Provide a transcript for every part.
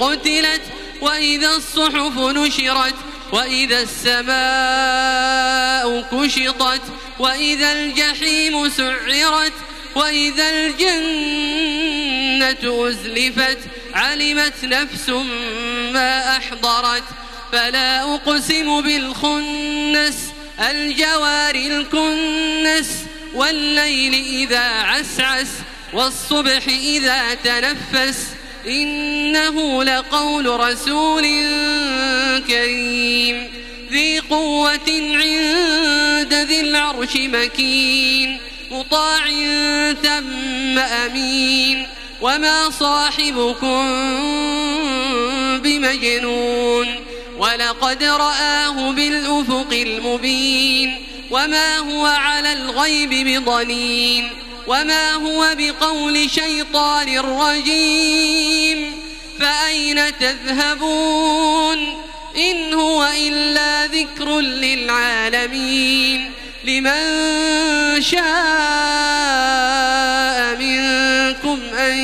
قتلت وإذا الصحف نشرت وإذا السماء كشطت وإذا الجحيم سعرت وإذا الجنة أزلفت علمت نفس ما أحضرت فلا أقسم بالخنس الجوار الكنس والليل إذا عسعس والصبح إذا تنفس إنه لقول رسول كريم ذي قوة عند ذي العرش مكين مطاع ثم أمين وما صاحبكم بمجنون ولقد رآه بالأفق المبين وما هو على الغيب بضنين وما هو بقول شيطان رجيم فأين تذهبون إن هو إلا ذكر للعالمين لمن شاء منكم أن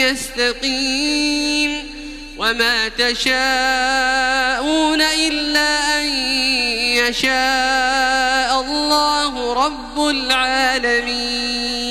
يستقيم وما تشاءون إلا أن يشاء الله رب العالمين.